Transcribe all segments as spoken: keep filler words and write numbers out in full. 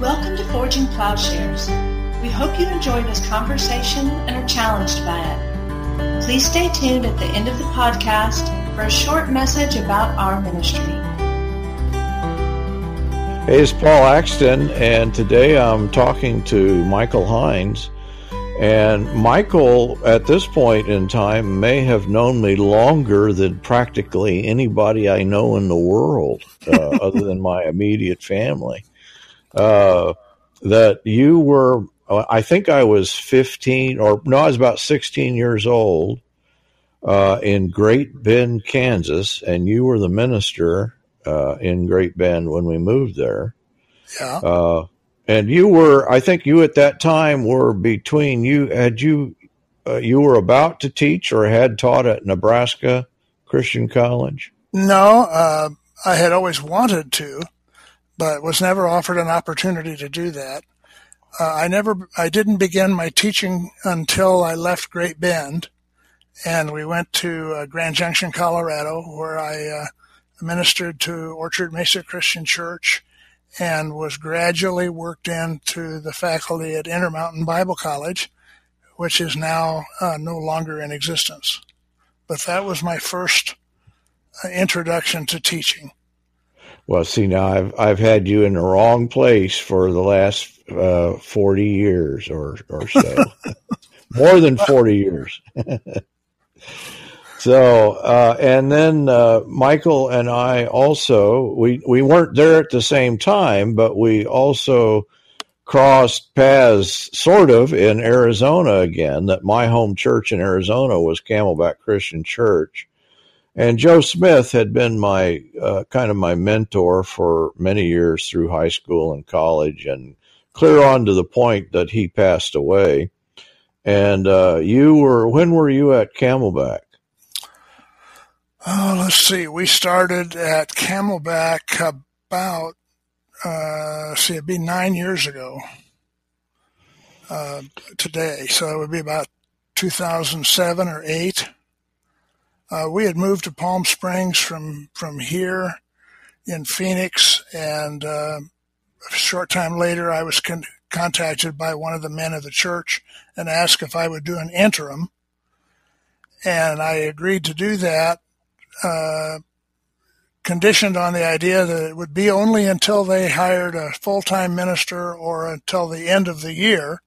Welcome to Forging Plowshares. We hope you enjoyed this conversation and are challenged by it. Please stay tuned at the end of the podcast for a short message about our ministry. Hey, it's Paul Axton, and today I'm talking to Michael Hines. And Michael, at this point in time, may have known me longer than practically anybody I know in the world, uh, other than my immediate family. Uh, that you were, I think I was fifteen, or no, I was about sixteen years old uh, in Great Bend, Kansas, and you were the minister uh, in Great Bend when we moved there. Yeah. Uh, And you were, I think you at that time were between you, had you, uh, you were about to teach or had taught at Nebraska Christian College? No, uh, I had always wanted to, but was never offered an opportunity to do that. Uh, I never, I didn't begin my teaching until I left Great Bend, and we went to uh, Grand Junction, Colorado, where I uh, ministered to Orchard Mesa Christian Church, and was gradually worked into the faculty at Intermountain Bible College, which is now uh, no longer in existence. But that was my first uh, introduction to teaching. Well, see, now I've I've had you in the wrong place for the last uh, forty years or or so, more than forty years. So, uh, and then uh, Michael and I also, we, we weren't there at the same time, but we also crossed paths sort of in Arizona again, that my home church in Arizona was Camelback Christian Church. And Joe Smith had been my uh, kind of my mentor for many years through high school and college, and clear on to the point that he passed away. And uh, you were, when were you at Camelback? Oh, let's see. We started at Camelback about, uh, see, it'd be nine years ago uh, today. So it would be about two thousand seven or eight. Uh, we had moved to Palm Springs from, from here in Phoenix. And uh, a short time later, I was con- contacted by one of the men of the church and asked if I would do an interim. And I agreed to do that. Uh, conditioned on the idea that it would be only until they hired a full-time minister or until the end of the year.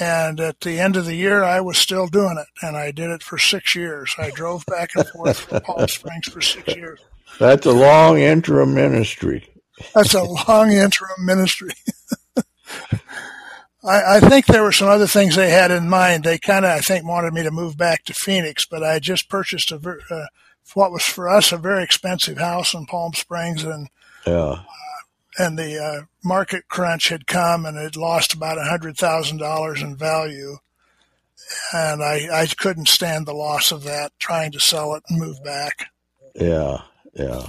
And at the end of the year, I was still doing it, and I did it for six years. I drove back and forth from Palm Springs for six years. That's a long interim ministry. That's a long interim ministry. I, I think there were some other things they had in mind. They kind of, I think, wanted me to move back to Phoenix, but I just purchased a ver- uh, what was for us a very expensive house in Palm Springs, and yeah. uh, and the uh, market crunch had come, and it lost about one hundred thousand dollars in value, and I, I couldn't stand the loss of that, trying to sell it and move back. Yeah, yeah.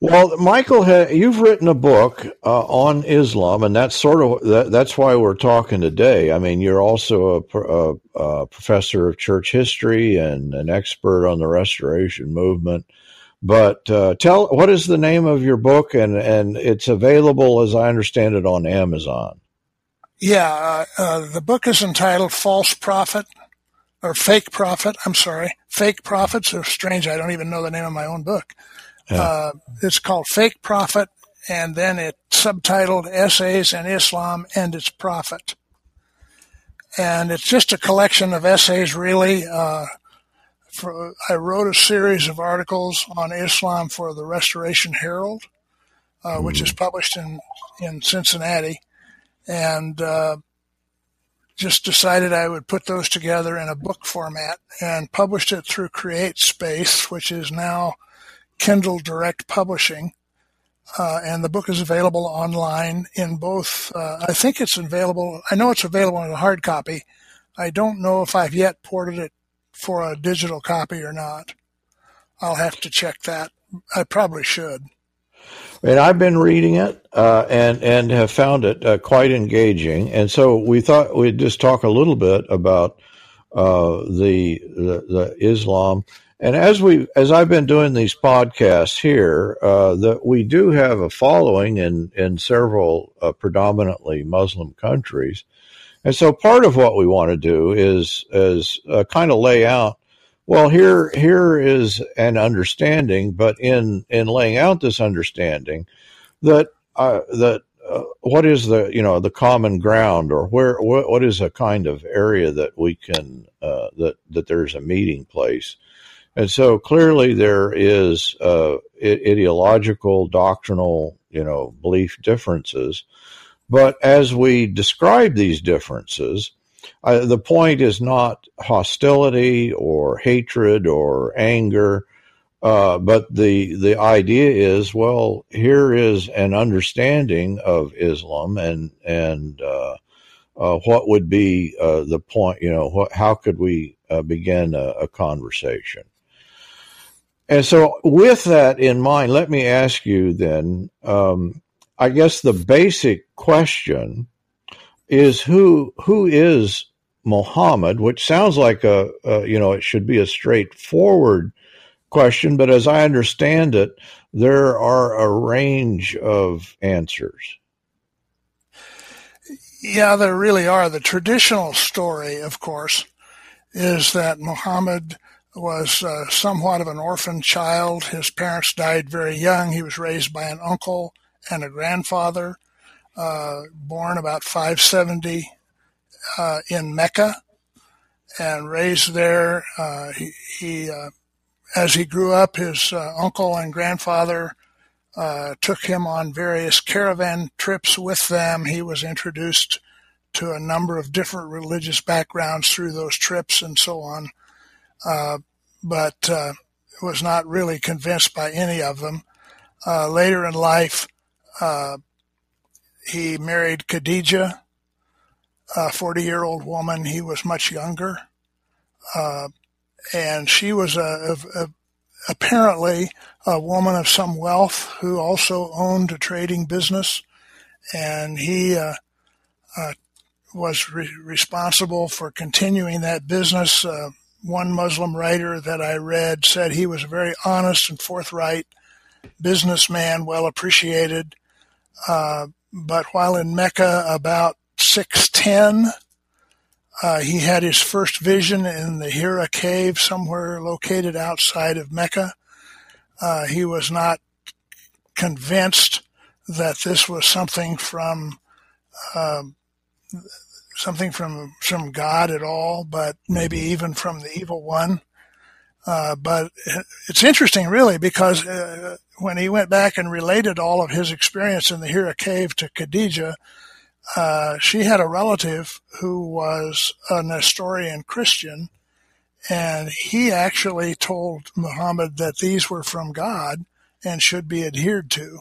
Well, Michael, you've written a book uh, on Islam, and that's sort of that, that's why we're talking today. I mean, you're also a, a, a professor of church history and an expert on the Restoration Movement. But uh, tell, what is the name of your book, and, and it's available, as I understand it, on Amazon. Yeah, uh, uh, the book is entitled False Prophet, or Fake Prophet, I'm sorry. Fake Prophets are strange. I don't even know the name of my own book. Yeah. Uh, it's called Fake Prophet, and then it subtitled Essays in Islam and Its Prophet. And it's just a collection of essays, really. Uh, for, I wrote a series of articles on Islam for the Restoration Herald, uh, mm. which is published in, in Cincinnati, and uh, just decided I would put those together in a book format and published it through CreateSpace, which is now Kindle Direct Publishing, uh, and the book is available online in both. Uh, I think it's available. I know it's available in a hard copy. I don't know if I've yet ported it for a digital copy or not. I'll have to check that. I probably should. And I've been reading it uh, and and have found it uh, quite engaging. And so we thought we'd just talk a little bit about uh, the, the the Islam. And as we, as I've been doing these podcasts here, uh, that we do have a following in in several uh, predominantly Muslim countries, and so part of what we want to do is is uh, kind of lay out. Well, here here is an understanding, but in in laying out this understanding, that uh, that uh, what is the you know the common ground, or where what, what is a kind of area that we can uh, that that there's a meeting place. And so clearly there is uh, ideological, doctrinal, you know, belief differences. But as we describe these differences, uh, the point is not hostility or hatred or anger, uh, but the the idea is, well, here is an understanding of Islam and and uh, uh, what would be uh, the point, you know, what, how could we uh, begin a, a conversation? And so with that in mind, let me ask you then, um, I guess the basic question is who who is Muhammad, which sounds like a, a, you know, it should be a straightforward question, but as I understand it, there are a range of answers. Yeah, there really are. The traditional story, of course, is that Muhammad was uh, somewhat of an orphan child. His parents died very young. He was raised by an uncle and a grandfather, uh, born about five seventy uh, in Mecca and raised there. Uh, he, he uh, as he grew up, his uh, uncle and grandfather uh, took him on various caravan trips with them. He was introduced to a number of different religious backgrounds through those trips and so on. Uh, but uh, was not really convinced by any of them. Uh, later in life, uh, he married Khadijah, a forty-year-old woman. He was much younger. Uh, and she was a, a, a, apparently a woman of some wealth who also owned a trading business. And he uh, uh, was re- responsible for continuing that business. Uh, One Muslim writer that I read said he was a very honest and forthright businessman, well appreciated. Uh, but while in Mecca, about six ten, uh, he had his first vision in the Hira Cave, somewhere located outside of Mecca. Uh, he was not convinced that this was something from uh, something from, from God at all, but maybe even from the evil one. Uh, but it's interesting, really, because uh, when he went back and related all of his experience in the Hira Cave to Khadijah, uh, she had a relative who was a Nestorian Christian, and he actually told Muhammad that these were from God and should be adhered to.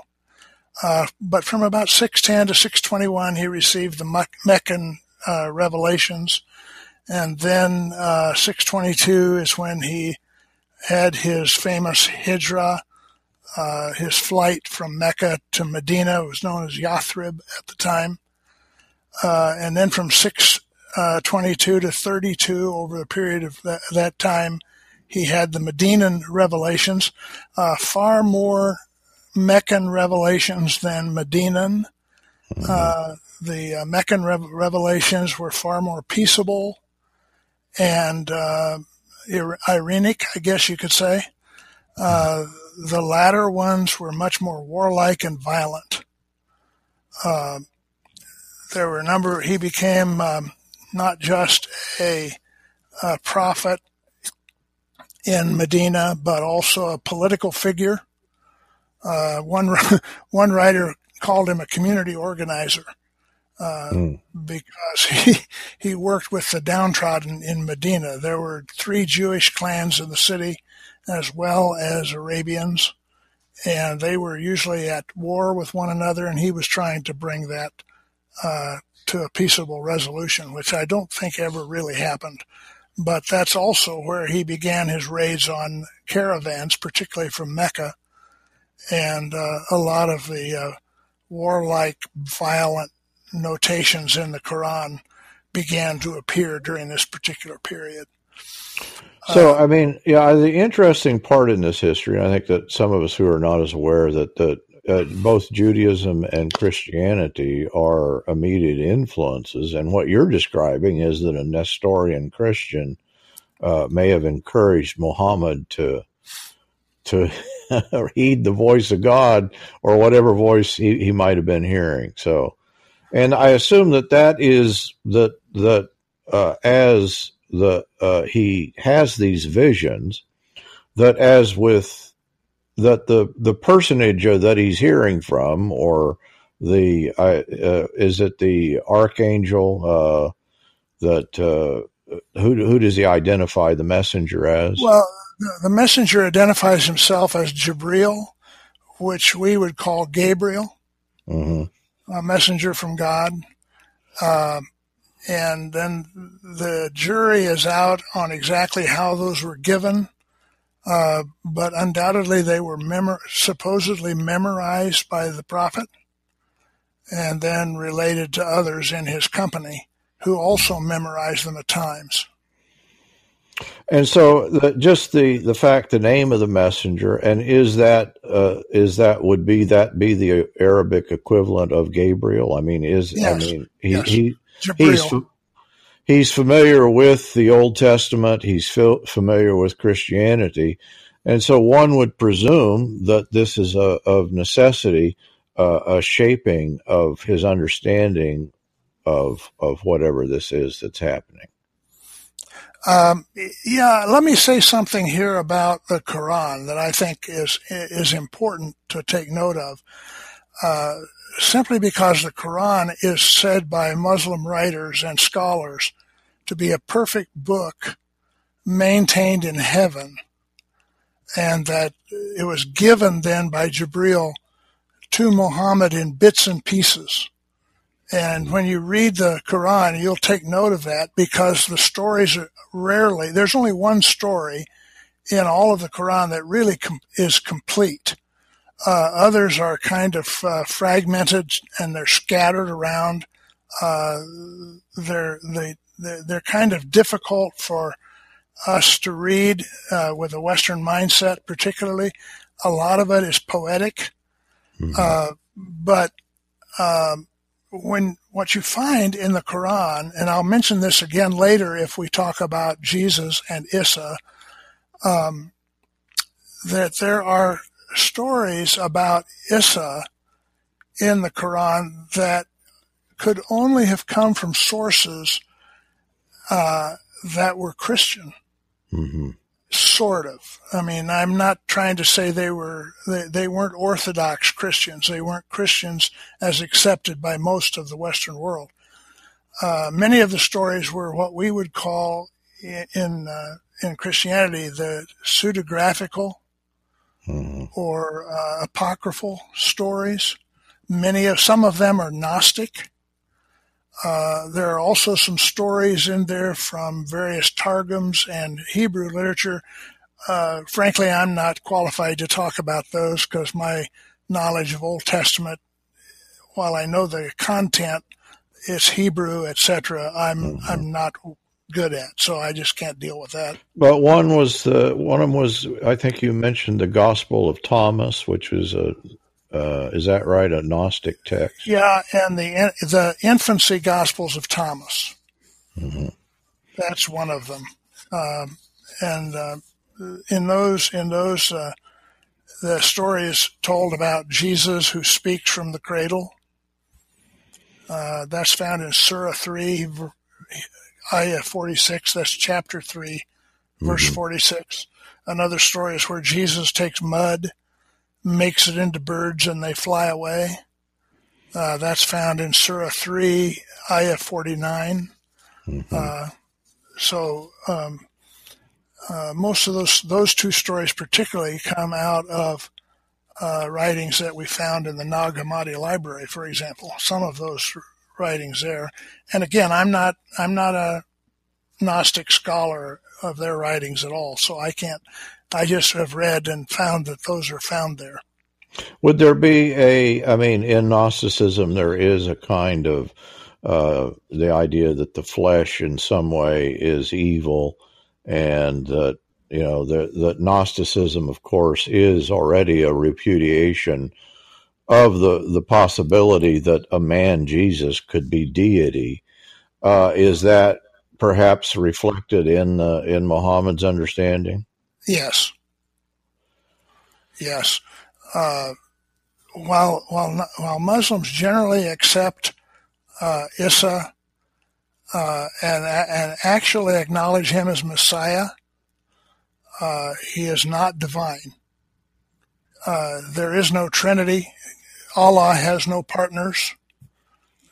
Uh, but from about six ten to six twenty-one, he received the Mec- Meccan Uh, revelations. And then uh, six twenty-two is when he had his famous hijra, uh, his flight from Mecca to Medina. It was known as Yathrib at the time. Uh, and then from six twenty-two to thirty-two, over a period of that, that time, he had the Medinan revelations, uh, far more Meccan revelations than Medinan. Mm-hmm. Uh, The uh, Meccan rev- revelations were far more peaceable and uh, ir- Irenic, I guess you could say. Uh, the latter ones were much more warlike and violent. Uh, there were a number, he became um, not just a, a prophet in Medina, but also a political figure. Uh, one, one writer called him a community organizer. Uh, mm. Because he, he worked with the downtrodden in Medina. There were three Jewish clans in the city, as well as Arabians, and they were usually at war with one another, and he was trying to bring that uh, to a peaceable resolution, which I don't think ever really happened. But that's also where he began his raids on caravans, particularly from Mecca, and uh, a lot of the uh, warlike, violent notations in the Quran began to appear during this particular period. So, I mean, yeah, the interesting part in this history, and I think that some of us who are not as aware that, that uh, both Judaism and Christianity are immediate influences, and what you're describing is that a Nestorian Christian uh, may have encouraged Muhammad to to heed the voice of God or whatever voice he, he might have been hearing. So, and I assume that that is that that uh, as The uh, he has these visions that, as with that, the the personage that he's hearing from, or the uh, uh, is it the archangel uh, that uh, who who does he identify the messenger as? Well, the, the messenger identifies himself as Jibril, which we would call Gabriel, mm-hmm. a messenger from God. Uh, And then the jury is out on exactly how those were given, uh, but undoubtedly they were memor- supposedly memorized by the prophet and then related to others in his company who also memorized them at times. And so the, just the, the fact, the name of the messenger, and is that, uh, is that would be, that be the Arabic equivalent of Gabriel? I mean, is, yes. I mean, he, yes. he He's, he's familiar with the Old Testament. He's familiar with Christianity. And so one would presume that this is a, of necessity, uh, a shaping of his understanding of, of whatever this is that's happening. Um, yeah, let me say something here about the Quran that I think is, is important to take note of. Uh, Simply because the Quran is said by Muslim writers and scholars to be a perfect book maintained in heaven, and that it was given then by Jibril to Muhammad in bits and pieces. And when you read the Quran, you'll take note of that, because the stories are rarely, there's only one story in all of the Quran that really com- is complete. Uh, others are kind of uh, fragmented, and they're scattered around. Uh, they're, they, they're kind of difficult for us to read uh, with a Western mindset particularly. A lot of it is poetic. Mm-hmm. Uh, but um, when what you find in the Quran, and I'll mention this again later if we talk about Jesus and Issa, um, that there are stories about Issa in the Quran that could only have come from sources uh, that were Christian, mm-hmm. sort of. I mean, I'm not trying to say they were they, they weren't Orthodox Christians. They weren't Christians as accepted by most of the Western world. Uh, many of the stories were what we would call in in, uh, in Christianity the pseudographical. Mm-hmm. or uh, apocryphal stories. Many of some of them are Gnostic. Uh, there are also some stories in there from various Targums and Hebrew literature. Uh, frankly, I'm not qualified to talk about those because my knowledge of Old Testament, while I know the content, it's Hebrew, et cetera. I'm mm-hmm. I'm not good at, so I just can't deal with that. But one was the one of them was I think you mentioned the Gospel of Thomas, which was a uh, is that right? A Gnostic text? Yeah, and the the infancy Gospels of Thomas. Mm-hmm. That's one of them, um, and uh, in those in those uh, the story is told about Jesus who speaks from the cradle. Uh, that's found in Surah three. Ayah forty-six, that's chapter three, verse mm-hmm. forty-six. Another story is where Jesus takes mud, makes it into birds, and they fly away. Uh, that's found in Surah three, Ayah forty-nine. Mm-hmm. Uh, so um, uh, most of those those two stories particularly come out of uh, writings that we found in the Nag Hammadi Library, for example. Some of those writings there, and again, I'm not I'm not a Gnostic scholar of their writings at all, so I can't. I just have read and found that those are found there. Would there be a? I mean, in Gnosticism, there is a kind of uh, the idea that the flesh, in some way, is evil, and that, you know, that Gnosticism, of course, is already a repudiation of the, the possibility that a man, Jesus, could be deity. Uh, is that perhaps reflected in uh, in Muhammad's understanding? Yes. Yes. Uh, while, while while Muslims generally accept uh, Issa uh, and and actually acknowledge him as Messiah, uh, he is not divine. Uh, there is no Trinity. Allah has no partners,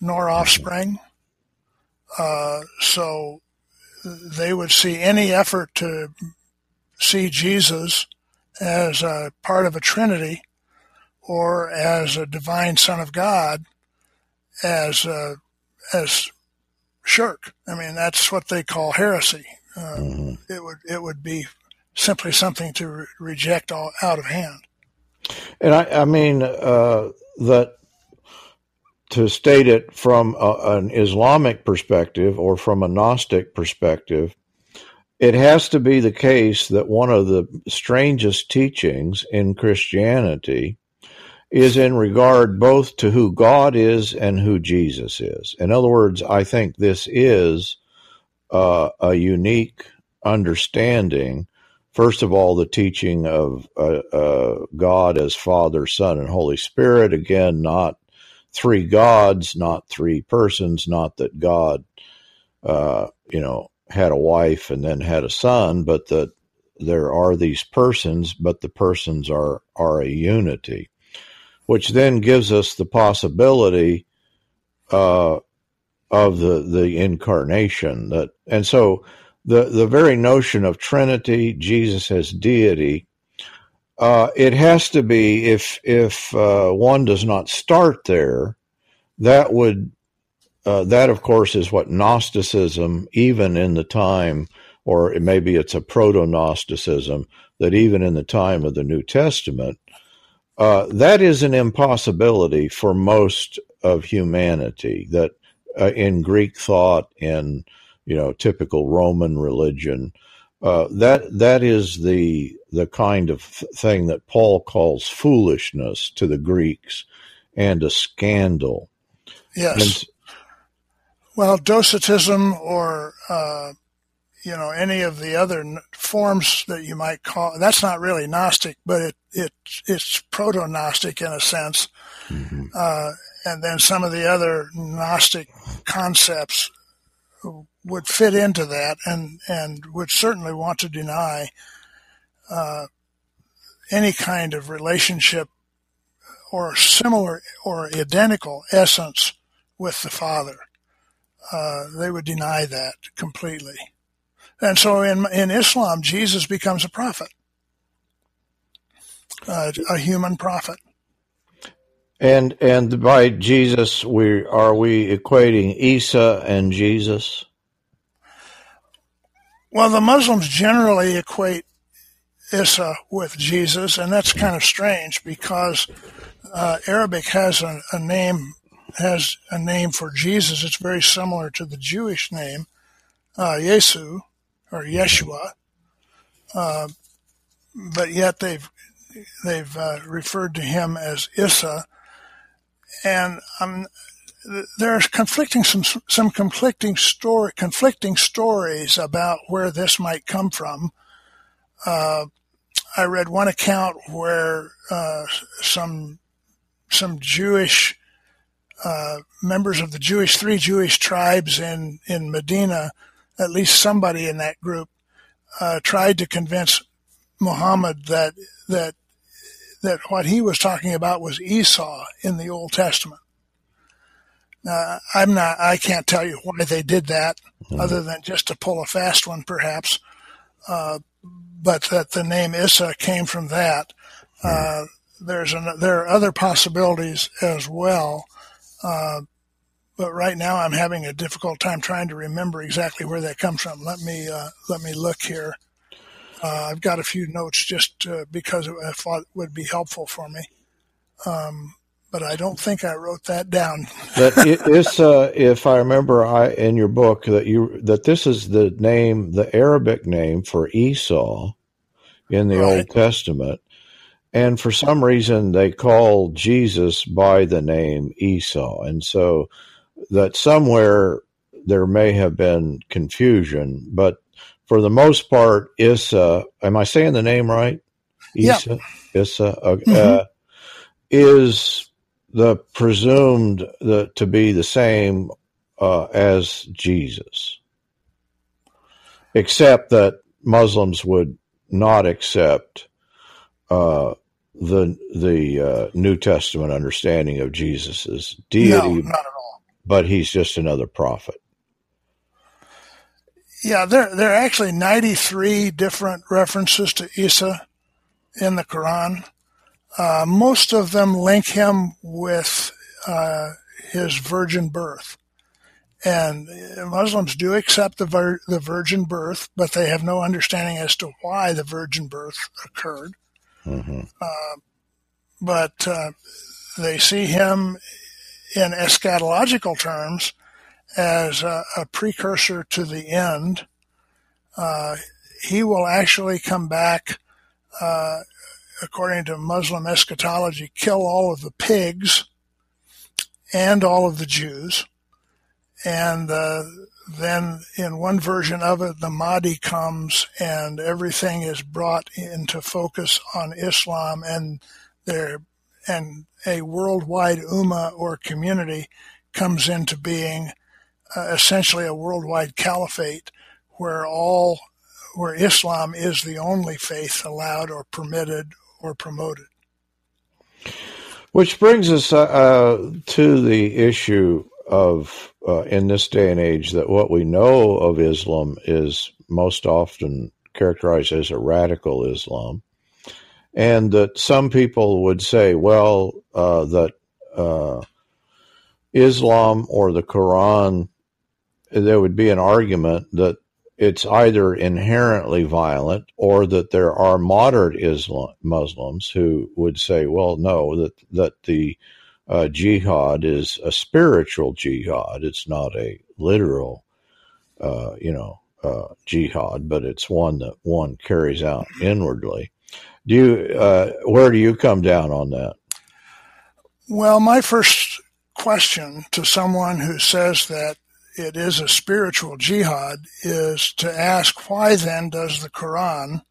nor offspring. Uh, so they would see any effort to see Jesus as a part of a Trinity or as a divine Son of God as uh, as shirk. I mean, that's what they call heresy. Uh, mm-hmm. It would it would be simply something to re- reject all, out of hand. And I, I mean uh, that to state it from a, an Islamic perspective or from a Gnostic perspective, it has to be the case that one of the strangest teachings in Christianity is in regard both to who God is and who Jesus is. In other words, I think this is uh, a unique understanding. First of all, the teaching of uh, uh, God as Father, Son, and Holy Spirit. Again, not three gods, not three persons, not that God, uh, you know, had a wife and then had a son, but that there are these persons, but the persons are, are a unity, which then gives us the possibility uh, of the, the incarnation. That, and so... The the very notion of Trinity, Jesus as deity, uh, it has to be, if if uh, one does not start there, that would uh, that of course is what Gnosticism, even in the time, or maybe it's a proto-Gnosticism, that even in the time of the New Testament, uh, that is an impossibility for most of humanity. That uh, in Greek thought, in you know, typical Roman religion, uh, that that is the the kind of thing that Paul calls foolishness to the Greeks and a scandal. Yes. And, well, Docetism or, uh, you know, any of the other forms that you might call, that's not really Gnostic, but it, it it's proto-Gnostic in a sense. Mm-hmm. Uh, and then some of the other Gnostic concepts would fit into that and, and would certainly want to deny uh, any kind of relationship or similar or identical essence with the Father. Uh, they would deny that completely. And so in in Islam, Jesus becomes a prophet, uh, a human prophet. And and by Jesus, we are we equating Isa and Jesus? Well, the Muslims generally equate Isa with Jesus, and that's kind of strange because uh, Arabic has a, a name has a name for Jesus. It's very similar to the Jewish name, uh, Yesu or Yeshua, uh, but yet they've they've uh, referred to him as Isa. And um, there's conflicting some some conflicting story conflicting stories about where this might come from. Uh, I read one account where uh, some some Jewish uh, members of the Jewish three Jewish tribes in in Medina, at least somebody in that group, uh, tried to convince Muhammad that that. that what he was talking about was Esau in the Old Testament. Uh, I'm not, I can't tell you why they did that, mm-hmm. other than just to pull a fast one, perhaps. Uh, but that the name Issa came from that. Mm-hmm. Uh, there's an, there are other possibilities as well. Uh, but right now I'm having a difficult time trying to remember exactly where that comes from. Let me, uh, let me look here. Uh, I've got a few notes just uh, because I thought it would be helpful for me. Um, but I don't think I wrote that down. But it's, uh, if I remember, I, in your book that you that this is the name, the Arabic name for Esau in the right. Old Testament, and for some reason they call Jesus by the name Esau, and so that somewhere there may have been confusion, but for the most part, Issa, am I saying the name right? Issa, yeah. Issa uh, mm-hmm. uh, is the presumed the, to be the same uh, as Jesus, except that Muslims would not accept uh, the the uh, New Testament understanding of Jesus' deity. No, not at all. But he's just another prophet. Yeah, there, there are actually ninety-three different references to Isa in the Quran. Uh, most of them link him with uh, his virgin birth. And Muslims do accept the, vir- the virgin birth, but they have no understanding as to why the virgin birth occurred. Mm-hmm. Uh, but uh, they see him in eschatological terms as a, a precursor to the end. Uh, he will actually come back, uh, according to Muslim eschatology, kill all of the pigs and all of the Jews. And uh, then in one version of it, the Mahdi comes and everything is brought into focus on Islam, and there, and a worldwide ummah or community comes into being, uh, essentially a worldwide caliphate where all, where Islam is the only faith allowed or permitted or promoted. Which brings us uh, to the issue of, uh, in this day and age, that what we know of Islam is most often characterized as a radical Islam, and that some people would say, well, uh, that uh, Islam or the Quran, there would be an argument that it's either inherently violent, or that there are moderate Islam Muslims who would say, well, no, that that the uh, jihad is a spiritual jihad. It's not a literal, uh, you know, uh, jihad, but it's one that one carries out inwardly. Do you, uh, where do you come down on that? Well, my first question to someone who says that it is a spiritual jihad is to ask, why then does the Quran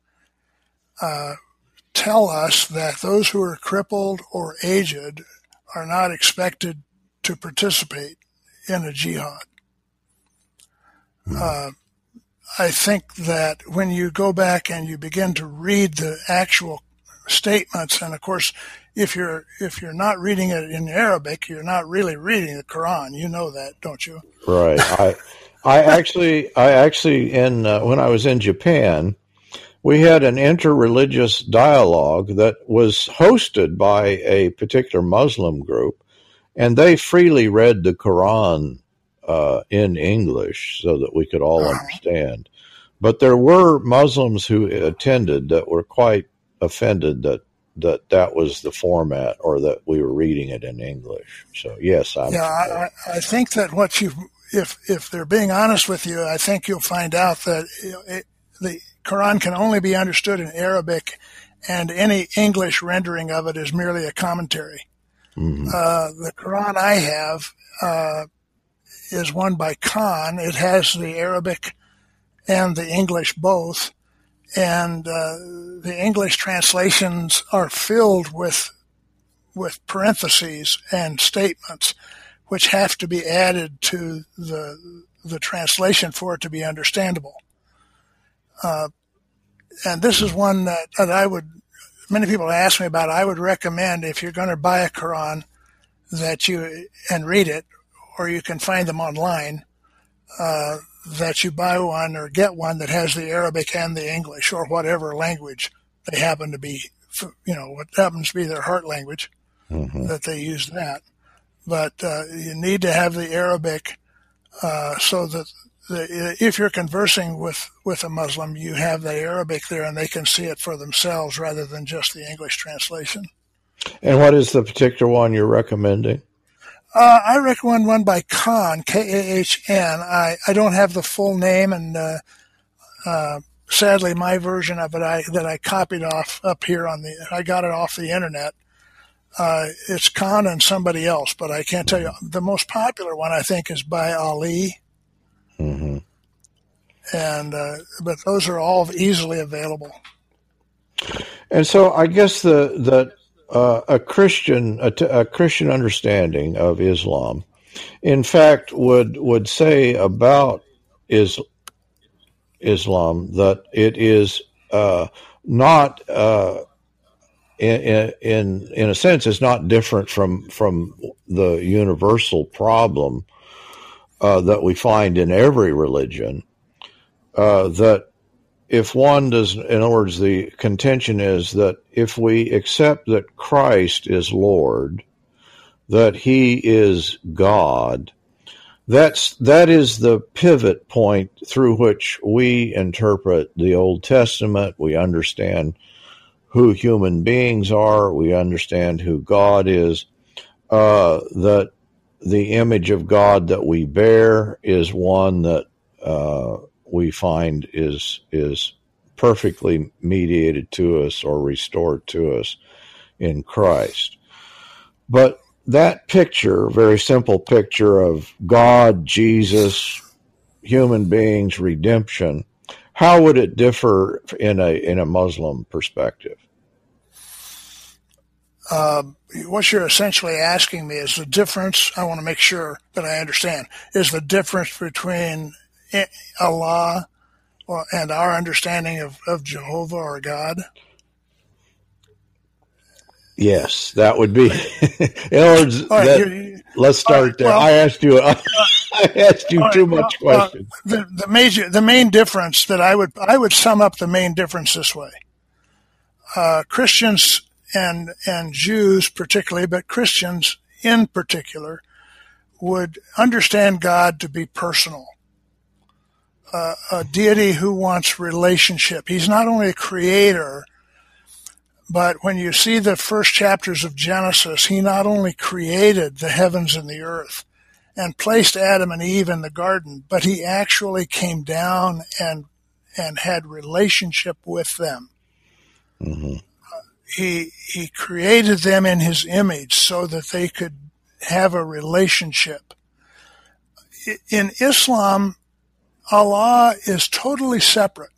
uh, tell us that those who are crippled or aged are not expected to participate in a jihad? Mm-hmm. Uh, I think that when you go back and you begin to read the actual statements, and of course, if you're if you're not reading it in Arabic, you're not really reading the Quran. You know that, don't you? Right. I I actually I actually in uh, when I was in Japan, we had an interreligious dialogue that was hosted by a particular Muslim group, and they freely read the Quran uh, in English so that we could all uh-huh. understand. But there were Muslims who attended that were quite offended that that that was the format, or that we were reading it in English. So yes, I'm yeah, I, I think that what you, if if they're being honest with you, I think you'll find out that it, the Quran can only be understood in Arabic, and any English rendering of it is merely a commentary. Mm-hmm. Uh, the Quran I have uh, is one by Khan. It has the Arabic and the English both. And uh, the English translations are filled with with parentheses and statements, which have to be added to the the translation for it to be understandable. Uh, and this is one that, that I would, many people ask me about. I would recommend, if you're going to buy a Quran, that you and read it, or you can find them online. Uh, that you buy one or get one that has the Arabic and the English, or whatever language they happen to be, you know, what happens to be their heart language, mm-hmm. that they use that. But uh, you need to have the Arabic uh, so that the, if you're conversing with, with a Muslim, you have the Arabic there and they can see it for themselves rather than just the English translation. And what is the particular one you're recommending? Uh, I recommend one by Khan, K A H N. I, I don't have the full name, and uh, uh, sadly, my version of it I, that I copied off up here on the, I got it off the internet. Uh, it's Khan and somebody else, but I can't tell you. The most popular one, I think, is by Ali. Mm-hmm. And uh, but those are all easily available. And so, I guess the the uh, a Christian a, a Christian understanding of Islam, in fact, would would say about is Islam that it is uh, not uh, in in in a sense it's not different from from the universal problem uh, that we find in every religion. Uh, that if one does, in other words, the contention is that if we accept that Christ is Lord, that he is God, that's, that is the pivot point through which we interpret the Old Testament. We understand who human beings are. We understand who God is, uh, that the image of God that we bear is one that, uh, we find is is perfectly mediated to us or restored to us in Christ. But that picture, very simple picture of God, Jesus, human beings, redemption, how would it differ in a in a Muslim perspective? Uh, what you're essentially asking me is the difference, I want to make sure that I understand, is the difference between Allah and our understanding of, of Jehovah or God? Yes, that would be. In other words, right, that, you, let's start right, there. Well, I asked you. I, I asked you too right, much well, questions. Well, the, the major, the main difference that I would, I would sum up the main difference this way: uh, Christians and and Jews, particularly, but Christians in particular, would understand God to be personal. Uh, a deity who wants relationship. He's not only a creator, but when you see the first chapters of Genesis, he not only created the heavens and the earth and placed Adam and Eve in the garden, but he actually came down and and had relationship with them. Mm-hmm. Uh, he he created them in his image so that they could have a relationship. In Islam, Allah is totally separate.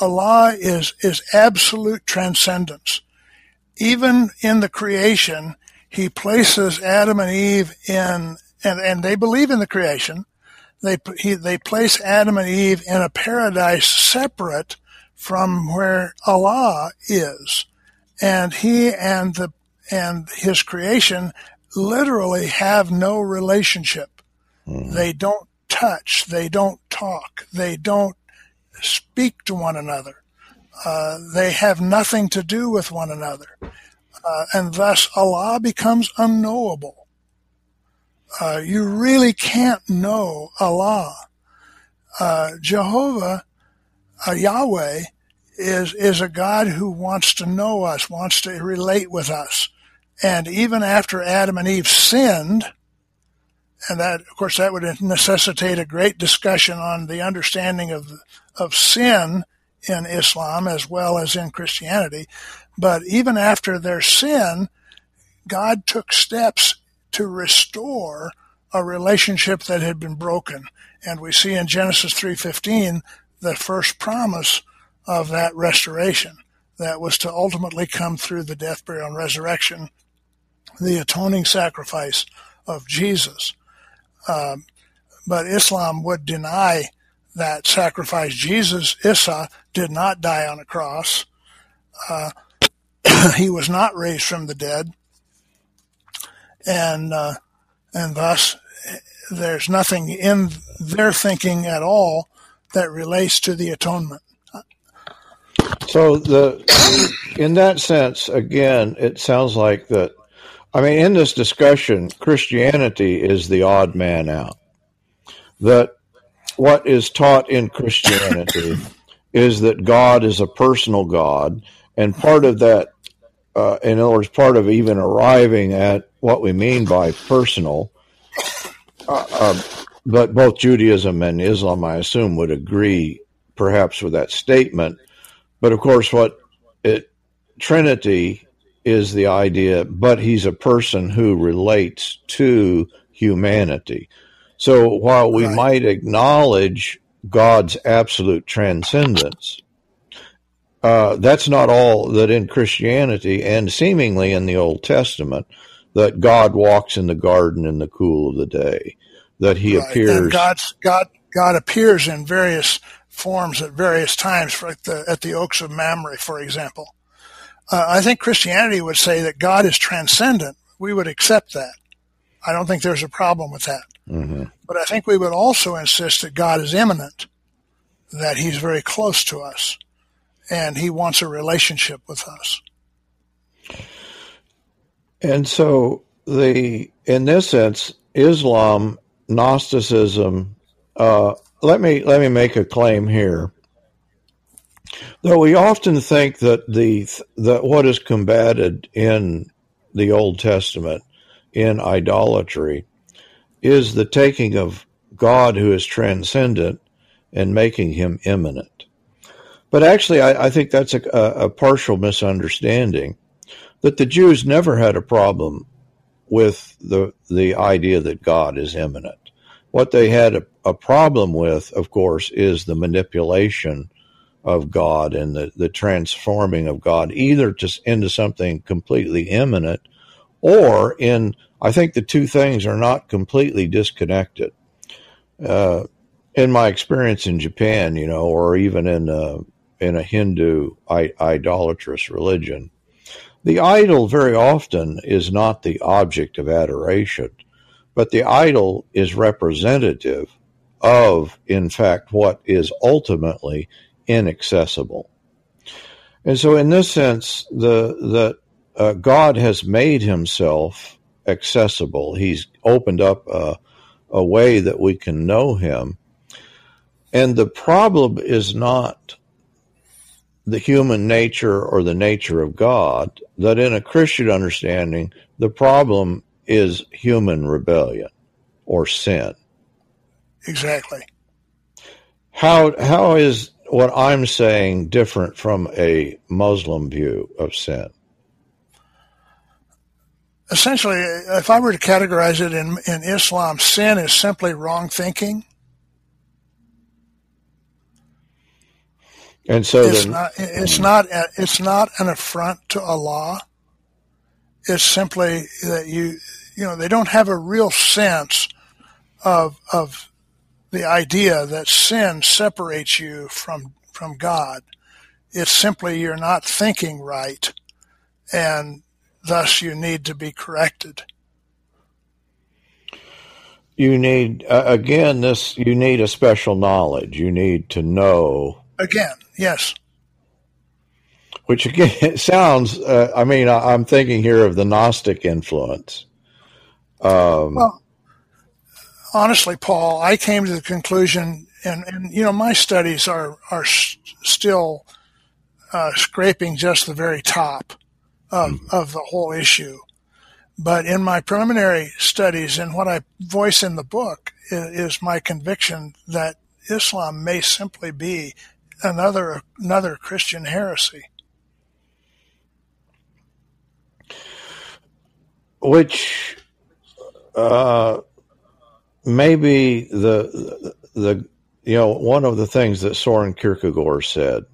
Allah is, is absolute transcendence. Even in the creation, he places Adam and Eve in, and, and they believe in the creation. They, he, they place Adam and Eve in a paradise separate from where Allah is. And he and the, and his creation literally have no relationship. Mm-hmm. They don't touch, they don't talk, they don't speak to one another, uh, they have nothing to do with one another, uh, and thus Allah becomes unknowable. Uh, you really can't know Allah. Uh, Jehovah, uh, Yahweh, is, is a God who wants to know us, wants to relate with us. And even after Adam and Eve sinned, and that, of course, that would necessitate a great discussion on the understanding of of sin in Islam as well as in Christianity. But even after their sin, God took steps to restore a relationship that had been broken. And we see in Genesis three fifteen the first promise of that restoration that was to ultimately come through the death, burial, and resurrection, the atoning sacrifice of Jesus. Um, but Islam would deny that sacrifice. Jesus, Issa, did not die on a cross. Uh, he was not raised from the dead. And, uh, and thus there's nothing in their thinking at all that relates to the atonement. So the, in that sense, again, it sounds like that, I mean, in this discussion, Christianity is the odd man out. That what is taught in Christianity is that God is a personal God, and part of that uh, in other words, part of even arriving at what we mean by personal, uh, uh, but both Judaism and Islam, I assume, would agree perhaps with that statement. But of course, what it Trinity is the idea, but he's a person who relates to humanity. So while we right. might acknowledge God's absolute transcendence, uh, that's not all that in Christianity and seemingly in the Old Testament, that God walks in the garden in the cool of the day, that he right. appears. And God's, God, God appears in various forms at various times, like the, at the Oaks of Mamre, for example. Uh, I think Christianity would say that God is transcendent. We would accept that. I don't think there's a problem with that. Mm-hmm. But I think we would also insist that God is immanent, that he's very close to us, and he wants a relationship with us. And so, the in this sense, Islam, Gnosticism. Uh, let me let me make a claim here. Though we often think that the that what is combated in the Old Testament in idolatry is the taking of God, who is transcendent, and making him immanent. But actually, I, I think that's a, a partial misunderstanding, that the Jews never had a problem with the the idea that God is immanent. What they had a, a problem with, of course, is the manipulation of God and the, the transforming of God, either to, into something completely immanent, or in, I think the two things are not completely disconnected. Uh, in my experience in Japan, you know, or even in a, in a Hindu I- idolatrous religion, the idol very often is not the object of adoration, but the idol is representative of, in fact, what is ultimately inaccessible. And so in this sense, the the uh, God has made himself accessible. He's opened up a, a way that we can know him. And the problem is not the human nature or the nature of God, that in a Christian understanding, the problem is human rebellion or sin. Exactly. How how is what I'm saying different from a Muslim view of sin? Essentially, if I were to categorize it in, in Islam, sin is simply wrong thinking. And so it's then, not, it's not it's not an affront to Allah. It's simply that you you know they don't have a real sense of of. The idea that sin separates you from from God. It's simply you're not thinking right, and thus you need to be corrected. You need uh, again this. You need a special knowledge. You need to know again. Yes. Which again it sounds. Uh, I mean, I, I'm thinking here of the Gnostic influence. Um, well. Honestly, Paul, I came to the conclusion, and, and you know, my studies are are st- still uh, scraping just the very top of, mm-hmm. of the whole issue. But in my preliminary studies and what I voice in the book is, is my conviction that Islam may simply be another another Christian heresy. Which... Uh... Maybe the, the, you know, one of the things that Soren Kierkegaard said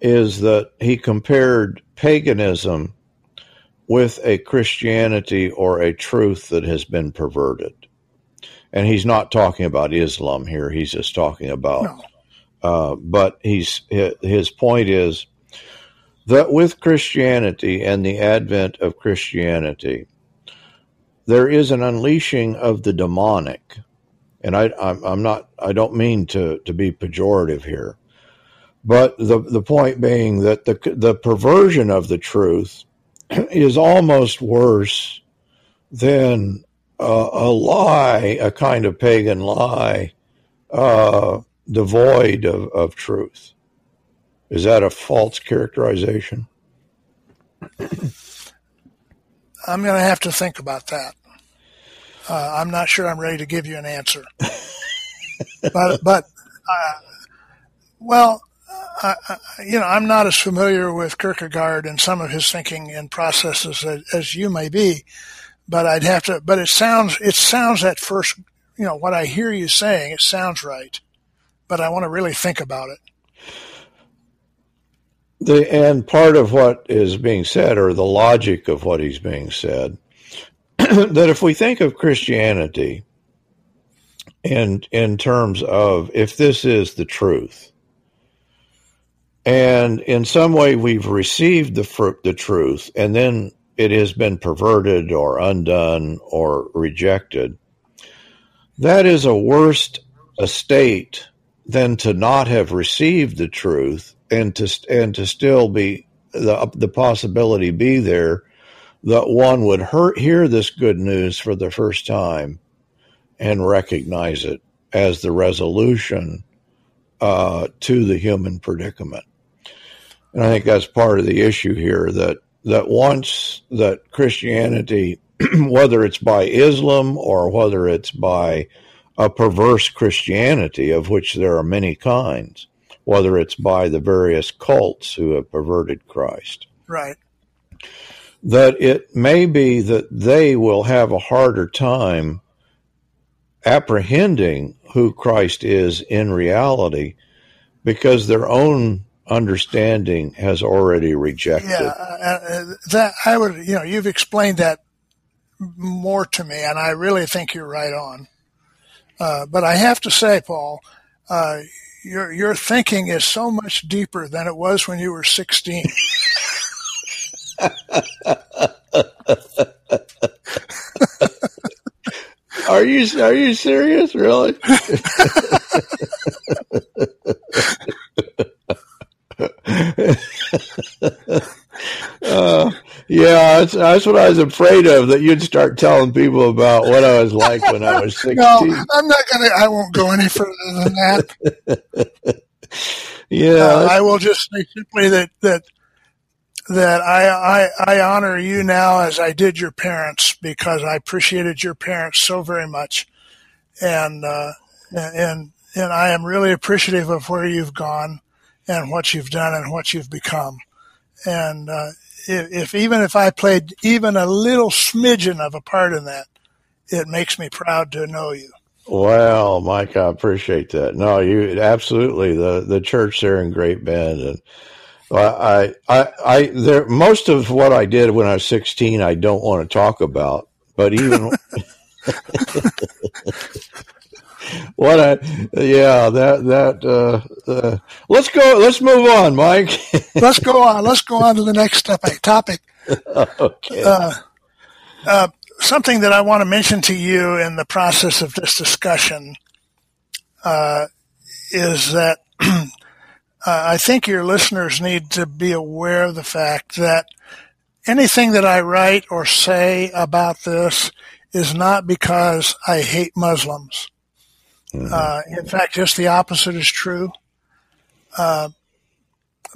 is that he compared paganism with a Christianity or a truth that has been perverted. And he's not talking about Islam here. He's just talking about, no. uh, but he's, his point is that with Christianity and the advent of Christianity, there is an unleashing of the demonic, and I, I'm, I'm not—I don't mean to, to be pejorative here, but the the point being that the the perversion of the truth is almost worse than uh, a lie, a kind of pagan lie, uh, devoid of, of truth. Is that a false characterization? I'm going to have to think about that. Uh, I'm not sure I'm ready to give you an answer. but, but uh, well, I, I, you know, I'm not as familiar with Kierkegaard and some of his thinking and processes as, as you may be, but I'd have to, but it sounds, it sounds at first, you know, what I hear you saying, it sounds right, but I want to really think about it. The, and part of what is being said, or the logic of what is being said, that if we think of Christianity and in terms of if this is the truth, and in some way we've received the fruit, the truth, and then it has been perverted or undone or rejected, that is a worse estate than to not have received the truth. And to and to still be the the possibility be there that one would hurt, hear this good news for the first time and recognize it as the resolution uh, to the human predicament. And I think that's part of the issue here, that that once that Christianity, whether it's by Islam or whether it's by a perverse Christianity, of which there are many kinds, whether it's by the various cults who have perverted Christ. Right. That it may be that they will have a harder time apprehending who Christ is in reality because their own understanding has already rejected. Yeah, uh, that I would, you know, you've explained that more to me, and I really think you're right on. Uh, but I have to say, Paul, uh, Your your thinking is so much deeper than it was when you were sixteen. Are you are you serious, really? uh, yeah, that's, that's what I was afraid of, that you'd start telling people about what I was like when I was sixteen. No, I'm not going to, I won't go any further than that. Yeah. Uh, I will just say simply that, that, that I, I, I honor you now as I did your parents, because I appreciated your parents so very much. And, uh, and, and I am really appreciative of where you've gone and what you've done and what you've become. And uh, if, if even if I played even a little smidgen of a part in that, it makes me proud to know you. Well, Mike, I appreciate that. No, you absolutely the the church there in Great Bend, and I I I there most of what I did when I was sixteen, I don't want to talk about, but even. What a yeah that that uh, uh, let's go let's move on, Mike. let's go on let's go on to the next topic. Topic. Okay. Uh, uh, something that I want to mention to you in the process of this discussion uh, is that uh, I think your listeners need to be aware of the fact that anything that I write or say about this is not because I hate Muslims. Uh, in fact, just the opposite is true. Uh,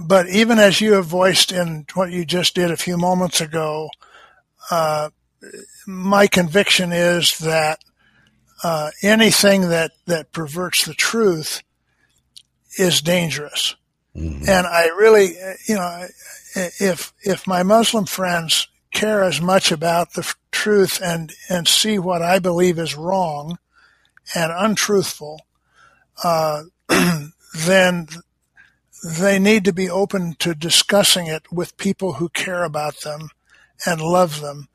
but even as you have voiced in what you just did a few moments ago, uh, my conviction is that uh, anything that, that perverts the truth is dangerous. Mm-hmm. And I really, you know, if if my Muslim friends care as much about the truth and, and see what I believe is wrong and untruthful, uh, then they need to be open to discussing it with people who care about them and love them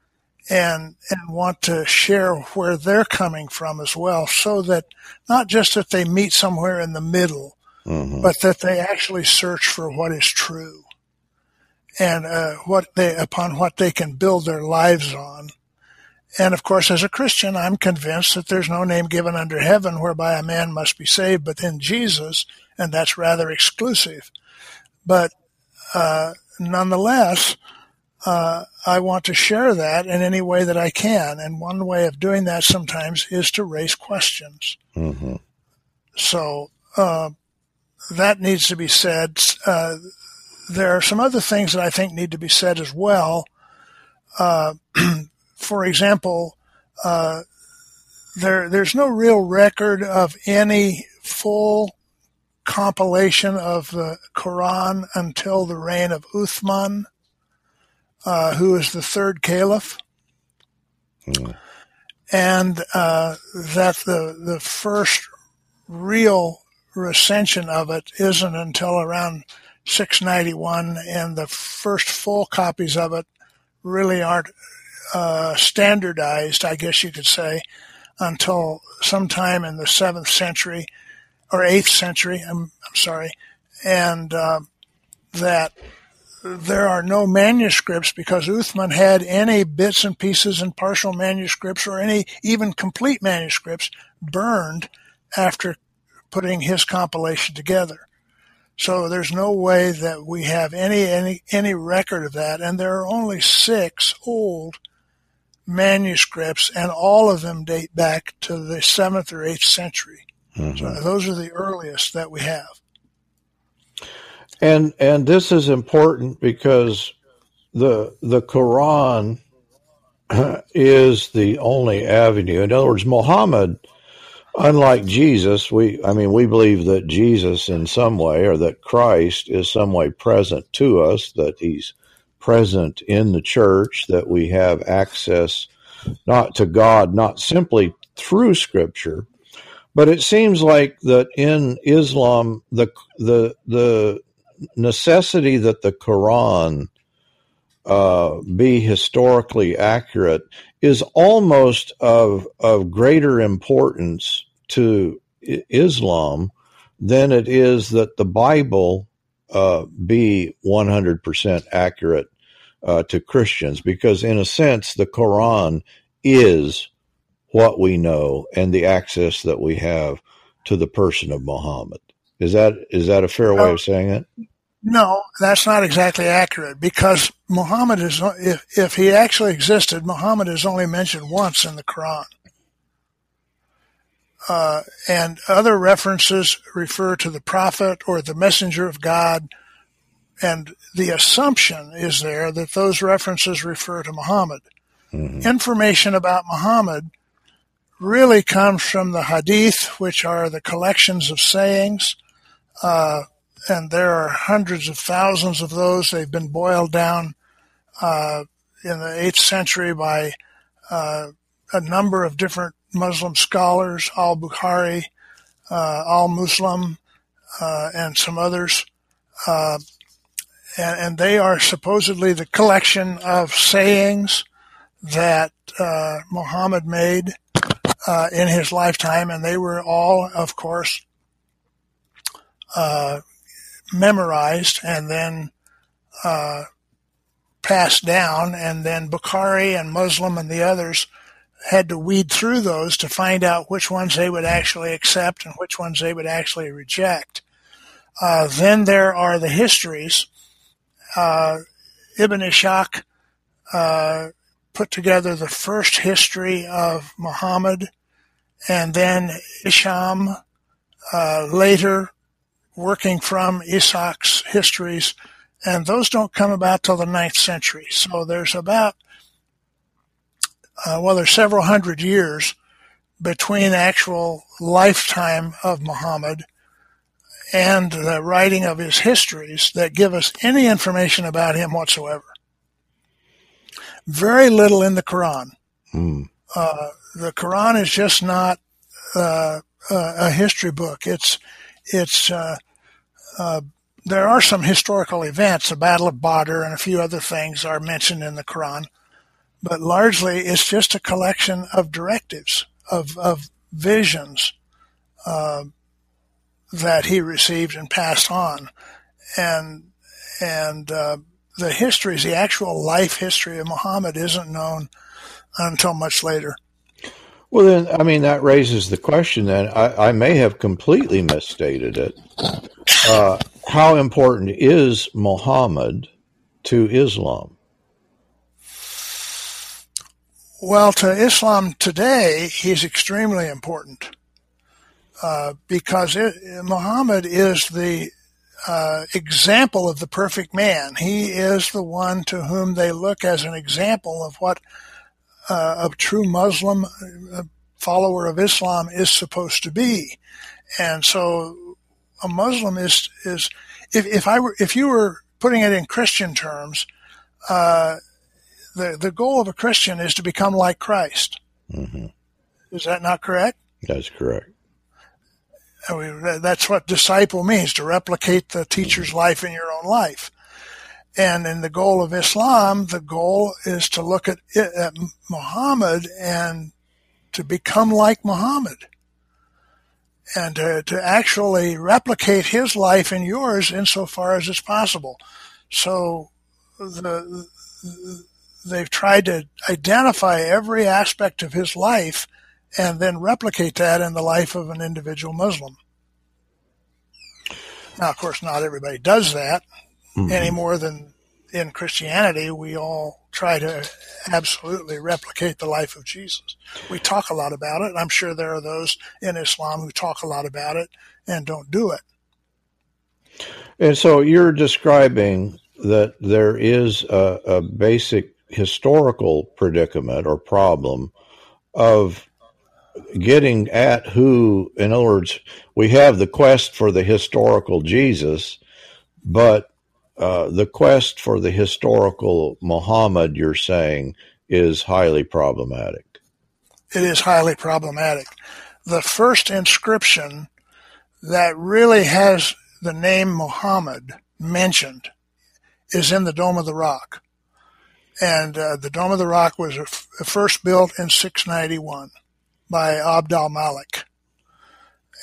and, and want to share where they're coming from as well, so that not just that they meet somewhere in the middle, mm-hmm. but that they actually search for what is true and uh, what they upon what they can build their lives on. And, of course, as a Christian, I'm convinced that there's no name given under heaven whereby a man must be saved but in Jesus, and that's rather exclusive. But uh, nonetheless, uh, I want to share that in any way that I can, and one way of doing that sometimes is to raise questions. Mm-hmm. So uh, that needs to be said. Uh, there are some other things that I think need to be said as well. Uh, for example, uh, there there's no real record of any full compilation of the Quran until the reign of Uthman, uh, who is the third caliph. Mm. And uh, that the the first real recension of it isn't until around six ninety-one, and the first full copies of it really aren't uh, standardized, I guess you could say, until sometime in the seventh century or eighth century. I'm, I'm sorry, and uh, that there are no manuscripts because Uthman had any bits and pieces and partial manuscripts or any even complete manuscripts burned after putting his compilation together. So there's no way that we have any, any, any record of that. And there are only six old manuscripts, and all of them date back to the seventh or eighth century. Mm-hmm. So those are the earliest that we have. And and this is important because the the Quran is the only avenue. In other words, Muhammad, unlike Jesus, we I mean we believe that Jesus in some way, or that Christ is some way present to us, that he's present in the church, that we have access not to God, not simply through Scripture, but it seems like that in Islam the the the necessity that the Quran uh, be historically accurate is almost of of greater importance to Islam than it is that the Bible uh, be one hundred percent accurate uh, to Christians, because in a sense the Quran is what we know and the access that we have to the person of Muhammad. Is that is that a fair way of saying it? No, that's not exactly accurate, because Muhammad is, if, if he actually existed, Muhammad is only mentioned once in the Quran. Uh, and other references refer to the prophet or the messenger of God, and the assumption is there that those references refer to Muhammad. Mm-hmm. Information about Muhammad really comes from the Hadith, which are the collections of sayings, uh, and there are hundreds of thousands of those. They've been boiled down uh, in the eighth century by uh, a number of different Muslim scholars, al-Bukhari, uh, al-Muslim, uh, and some others. Uh, and, and they are supposedly the collection of sayings that uh, Muhammad made uh, in his lifetime, and they were all, of course, uh, memorized and then uh, passed down, and then Bukhari and Muslim and the others had to weed through those to find out which ones they would actually accept and which ones they would actually reject. Uh, then there are the histories. Uh, Ibn Ishaq uh, put together the first history of Muhammad, and then Isham uh, later working from Ishaq's histories, and those don't come about till the ninth century. So there's about, uh, well, there's several hundred years between actual lifetime of Muhammad and the writing of his histories that give us any information about him whatsoever. Very little in the Quran. Mm. Uh, the Quran is just not uh, a history book. It's it's uh, uh, there are some historical events. The Battle of Badr and a few other things are mentioned in the Quran, but largely it's just a collection of directives, of of visions uh, that he received and passed on, and and. Uh, The histories, the actual life history of Muhammad isn't known until much later. Well, then, I mean, that raises the question then. I, I may have completely misstated it. Uh, how important is Muhammad to Islam? Well, to Islam today, he's extremely important uh, because it, Muhammad is the uh, example of the perfect man. He is the one to whom they look as an example of what uh, a true Muslim follower of Islam is supposed to be. And so a Muslim is, is if, if I were, if you were putting it in Christian terms, uh, the, the goal of a Christian is to become like Christ. Mm-hmm. Is that not correct? That's correct. That's what disciple means, to replicate the teacher's life in your own life. And in the goal of Islam, the goal is to look at, it, at Muhammad and to become like Muhammad and to, to actually replicate his life in yours insofar as it's possible. So the, they've tried to identify every aspect of his life and then replicate that in the life of an individual Muslim. Now, of course, not everybody does that mm-hmm. any more than in Christianity. We all try to absolutely replicate the life of Jesus. We talk a lot about it. I'm sure there are those in Islam who talk a lot about it and don't do it. And so you're describing that there is a, a basic historical predicament or problem of getting at who, in other words, we have the quest for the historical Jesus, but uh, the quest for the historical Muhammad, you're saying, is highly problematic. It is highly problematic. The first inscription that really has the name Muhammad mentioned is in the Dome of the Rock. And uh, the Dome of the Rock was f- first built in six ninety-one. By Abd al-Malik.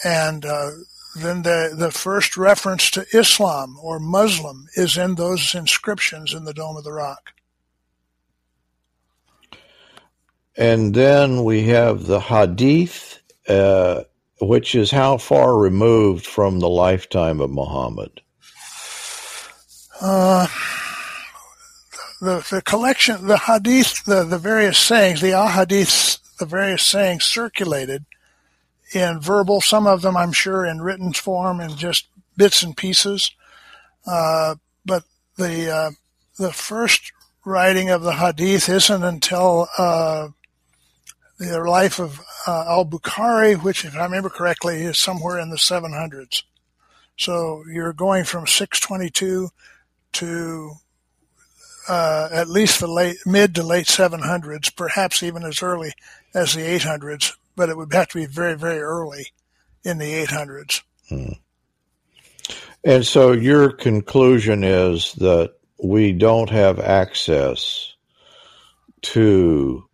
And uh, then the, the first reference to Islam or Muslim is in those inscriptions in the Dome of the Rock. And then we have the Hadith, uh, which is how far removed from the lifetime of Muhammad? Uh... The, the collection, the Hadith, the, the various sayings, the ahadiths, the various sayings circulated in verbal, some of them I'm sure in written form and just bits and pieces. Uh, but the uh, the first writing of the Hadith isn't until uh, the life of uh, al-Bukhari, which if I remember correctly is somewhere in the seven hundreds. So you're going from six twenty-two to Uh, at least the late, mid to late seven hundreds, perhaps even as early as the eight hundreds, but it would have to be very, very early in the eight hundreds. Hmm. And so your conclusion is that we don't have access to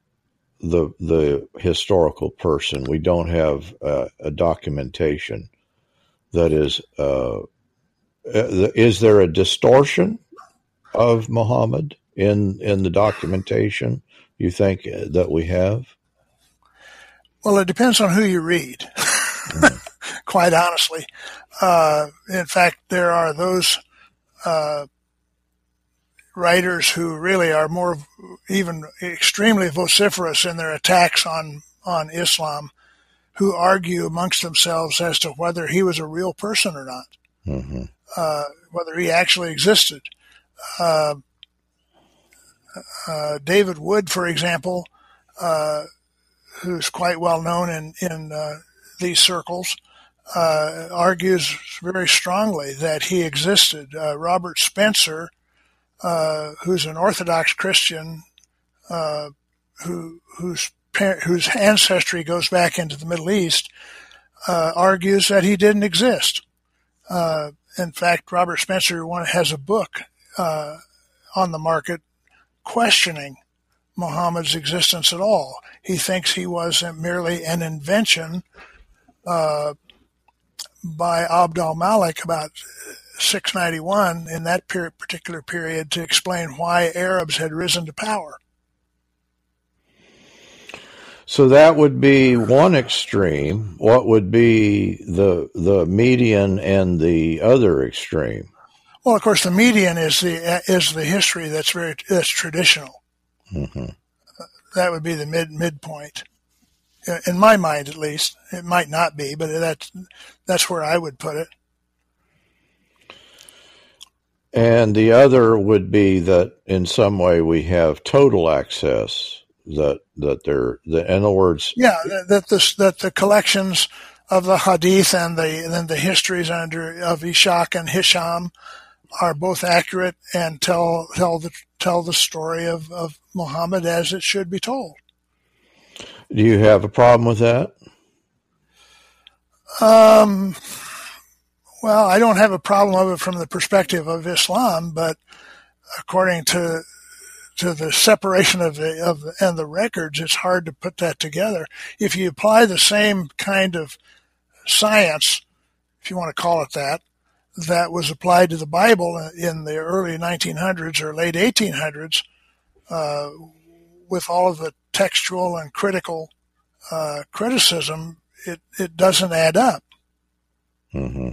the the historical person. We don't have uh, a documentation that is, uh, is there a distortion of Muhammad in, in the documentation you think that we have? Well, it depends on who you read, mm-hmm. quite honestly. Uh, in fact, there are those uh, writers who really are more even extremely vociferous in their attacks on, on Islam who argue amongst themselves as to whether he was a real person or not, mm-hmm. uh, whether he actually existed. Uh, uh, David Wood, for example, uh, who's quite well known in, in uh, these circles, uh, argues very strongly that he existed. Uh, Robert Spencer, uh, who's an Orthodox Christian, uh, who, whose, par- whose ancestry goes back into the Middle East, uh, argues that he didn't exist. Uh, in fact, Robert Spencer has a book Uh, on the market questioning Muhammad's existence at all. He thinks he was merely an invention uh, by Abd al-Malik about six ninety-one in that period, particular period to explain why Arabs had risen to power. So that would be one extreme. What would be the the median and the other extreme? Well, of course, the median is the is the history that's very that's traditional. Mm-hmm. That would be the mid midpoint, in my mind at least. It might not be, but that's that's where I would put it. And the other would be that in some way we have total access, that that they're, the, in other words... Yeah, that the, that the collections of the Hadith and the and the histories under of Ishaq and Hisham are both accurate and tell tell the tell the story of, of Muhammad as it should be told. Do you have a problem with that? Um, well, I don't have a problem of it from the perspective of Islam, but according to to the separation of the of and the records, it's hard to put that together. If you apply the same kind of science, if you want to call it that, that was applied to the Bible in the early nineteen hundreds or late eighteen hundreds, uh, with all of the textual and critical uh, criticism, it, it doesn't add up. Mm-hmm.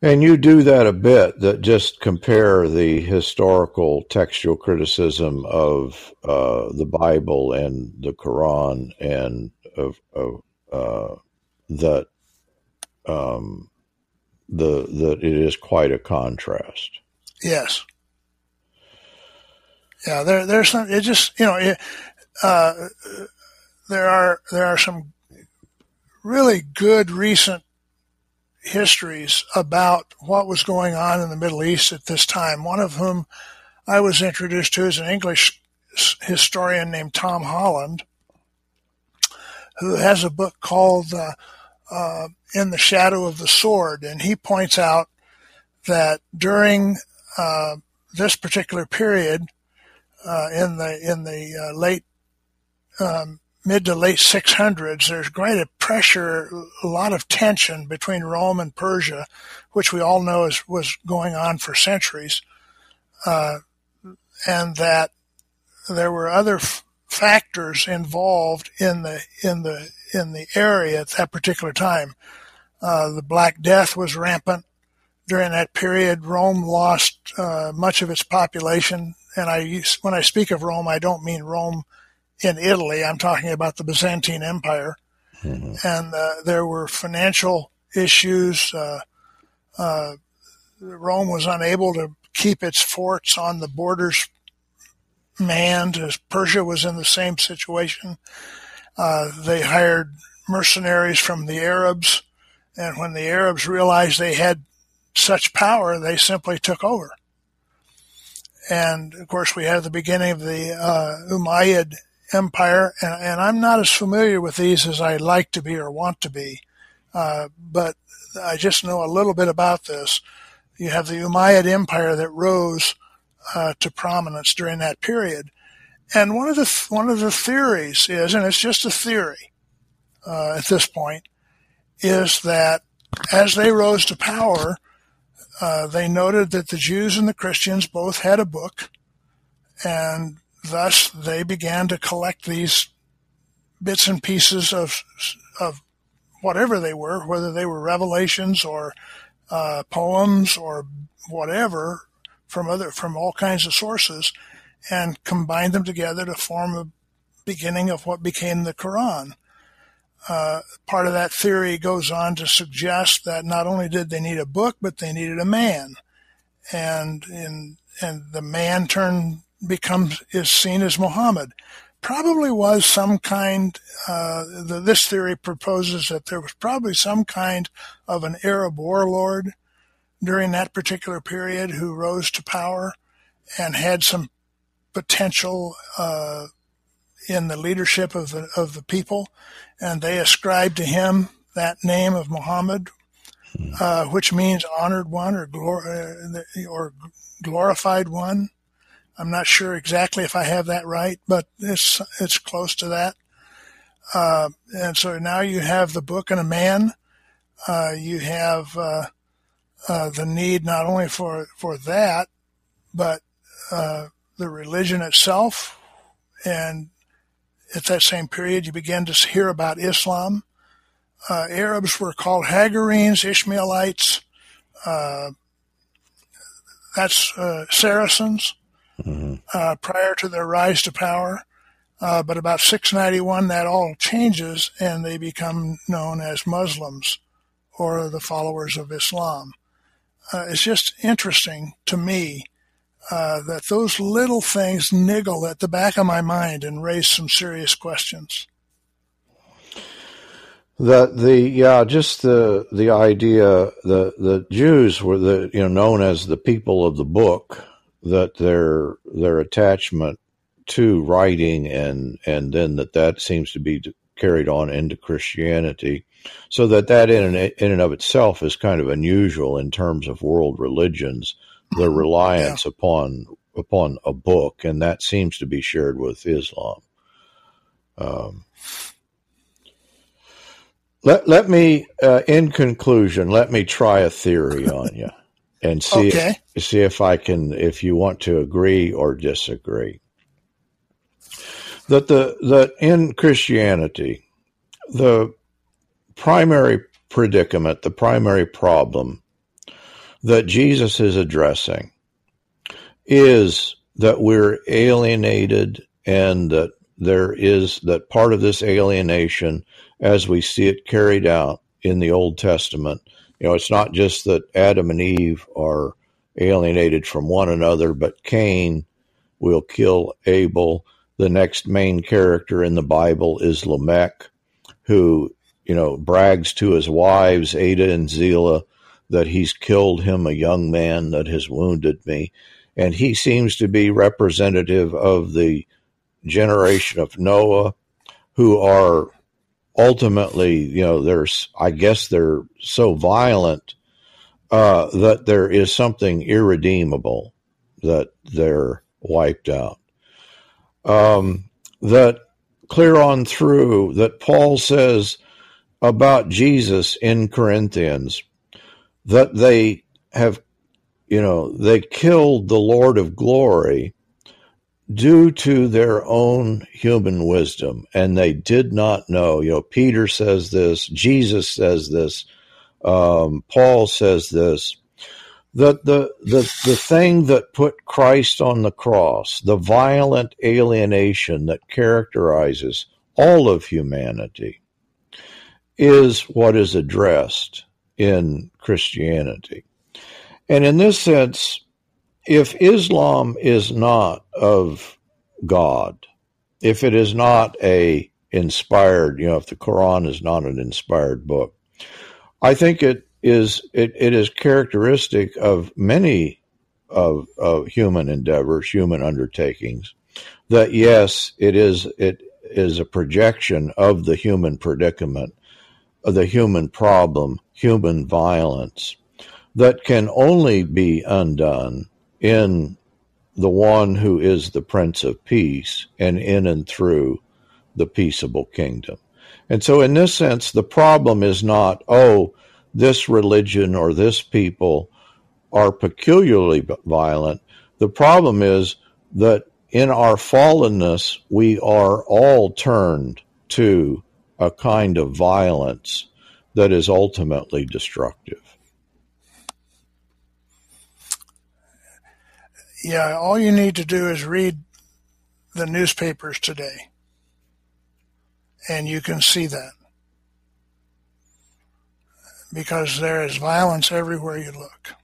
And you do that a bit, that just compare the historical textual criticism of uh, the Bible and the Quran and of, of uh, that um, the that it is quite a contrast. Yes. Yeah, there there's some. It just you know, it, uh, there are there are some really good recent histories about what was going on in the Middle East at this time. One of whom I was introduced to is an English historian named Tom Holland, who has a book called uh, uh, "In the Shadow of the Sword," and he points out that during uh, this particular period. Uh, in the in the uh, late um, mid to late six hundreds, there's great a pressure, a lot of tension between Rome and Persia, which we all know is was going on for centuries, uh, and that there were other f- factors involved in the in the in the area at that particular time. Uh, the Black Death was rampant during that period. Rome lost uh, much of its population. And I use, when I speak of Rome, I don't mean Rome in Italy. I'm talking about the Byzantine Empire. Mm-hmm. And uh, there were financial issues. Uh, uh, Rome was unable to keep its forts on the borders manned, as Persia was in the same situation. Uh, they hired mercenaries from the Arabs. And when the Arabs realized they had such power, they simply took over. And, of course, we have the beginning of the uh, Umayyad Empire, and, and I'm not as familiar with these as I like to be or want to be, uh, but I just know a little bit about this. You have the Umayyad Empire that rose uh, to prominence during that period. And one of the th- one of the theories is, and it's just a theory uh, at this point, is that as they rose to power, Uh, they noted that the Jews and the Christians both had a book, and thus they began to collect these bits and pieces of of whatever they were, whether they were revelations or uh, poems or whatever from other from all kinds of sources, and combined them together to form the beginning of what became the Quran. Uh, part of that theory goes on to suggest that not only did they need a book, but they needed a man, and in, and the man turn becomes is seen as Muhammad. Probably was some kind. Uh, the, this theory proposes that there was probably some kind of an Arab warlord during that particular period who rose to power and had some potential. Uh, in the leadership of the, of the people, and they ascribed to him that name of Muhammad, uh, which means honored one or, glor- or glorified one. I'm not sure exactly if I have that right, but it's it's close to that. Uh, and so now you have the book and a man. Uh, you have uh, uh, the need not only for, for that, but uh, the religion itself. And at that same period, you began to hear about Islam. Uh, Arabs were called Hagarenes, Ishmaelites, uh, that's uh, Saracens, mm-hmm. uh, prior to their rise to power. Uh, but about six ninety-one, that all changes, and they become known as Muslims, or the followers of Islam. uh, it's just interesting to me uh, that those little things niggle at the back of my mind and raise some serious questions. The the yeah, just the the idea the the Jews were the you know known as the people of the book, that their their attachment to writing and and then that that seems to be carried on into Christianity, so that that in and, in and of itself is kind of unusual in terms of world religions, their reliance yeah. upon upon a book, and that seems to be shared with Islam. Um. Let let me, uh, in conclusion, let me try a theory on you, and see okay. if, see if I can, if you want to agree or disagree. That the that in Christianity, the primary predicament, the primary problem that Jesus is addressing is that we're alienated, and that there is that part of this alienation, as we see it carried out in the Old Testament, you know, it's not just that Adam and Eve are alienated from one another, but Cain will kill Abel. The next main character in the Bible is Lamech, who, you know, brags to his wives, Ada and Zillah, that he's killed him, a young man that has wounded me. And he seems to be representative of the generation of Noah, who are ultimately, you know, there's, I guess they're so violent uh, that there is something irredeemable, that they're wiped out. Um, that clear on through that Paul says about Jesus in Corinthians, that they have, you know, they killed the Lord of glory due to their own human wisdom, and they did not know. You know, Peter says this, Jesus says this, um, Paul says this, that the, the, the thing that put Christ on the cross, the violent alienation that characterizes all of humanity, is what is addressed in Christianity. And in this sense, if Islam is not of God, if it is not a inspired, you know, if the Quran is not an inspired book, I think it is it, it is characteristic of many of, of human endeavors, human undertakings, that yes, it is it is a projection of the human predicament, of the human problem, human violence, that can only be undone in the one who is the Prince of Peace, and in and through the peaceable kingdom. And so in this sense, the problem is not, oh, this religion or this people are peculiarly violent. The problem is that in our fallenness, we are all turned to a kind of violence that is ultimately destructive. Yeah, all you need to do is read the newspapers today, and you can see that, because there is violence everywhere you look.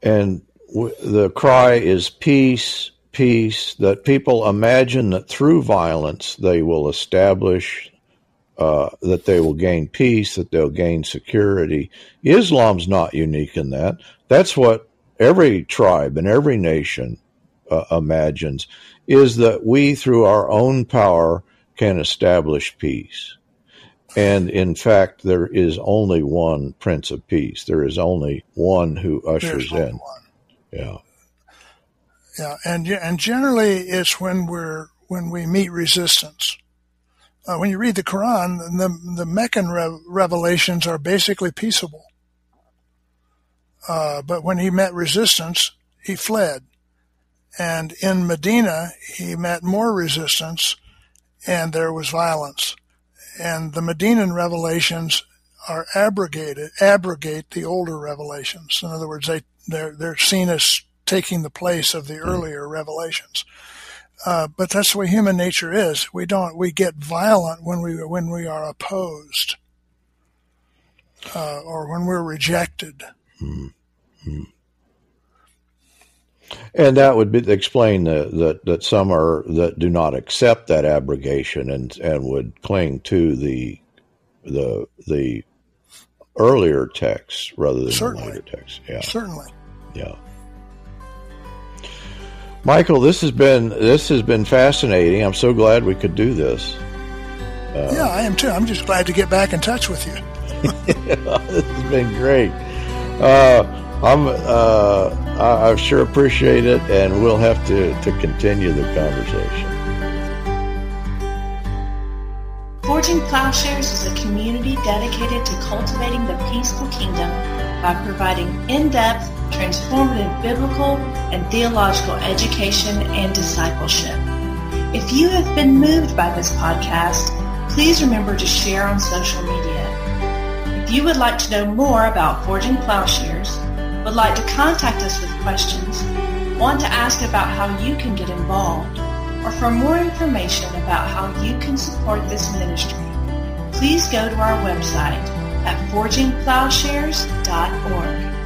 And w- the cry is peace, peace, that people imagine that through violence they will establish, uh, that they will gain peace, that they'll gain security. Islam's not unique in that. That's what every tribe and every nation uh, imagines, is that we, through our own power, can establish peace. And in fact, there is only one Prince of Peace. There is only one who ushers in. One. Yeah, yeah, and and generally, it's when we're when we meet resistance. Uh, when you read the Quran, the the Meccan re- revelations are basically peaceable. Uh, but when he met resistance, he fled. And in Medina, he met more resistance, and there was violence. And the Medinan revelations are abrogated, abrogate the older revelations. In other words, they, they're, they're seen as taking the place of the earlier revelations. Uh, but that's the way human nature is. We don't, we get violent when we, when we are opposed. uh, or when we're rejected. Mm-hmm. And that would be, explain the, the, that some are that do not accept that abrogation and, and would cling to the the the earlier text rather than Certainly. the later text. Yeah. Certainly. Yeah. Michael, this has been this has been fascinating. I'm so glad we could do this. Uh, yeah, I am too. I'm just glad to get back in touch with you. This has been great. Uh, I'm uh, I, I sure appreciate it, and we'll have to, to continue the conversation. Forging Plowshares is a community dedicated to cultivating the peaceful kingdom by providing in-depth, transformative biblical and theological education and discipleship. If you have been moved by this podcast, please remember to share on social media. If you would like to know more about Forging Plowshares, would like to contact us with questions, want to ask about how you can get involved, or for more information about how you can support this ministry, please go to our website at forging plowshares dot org.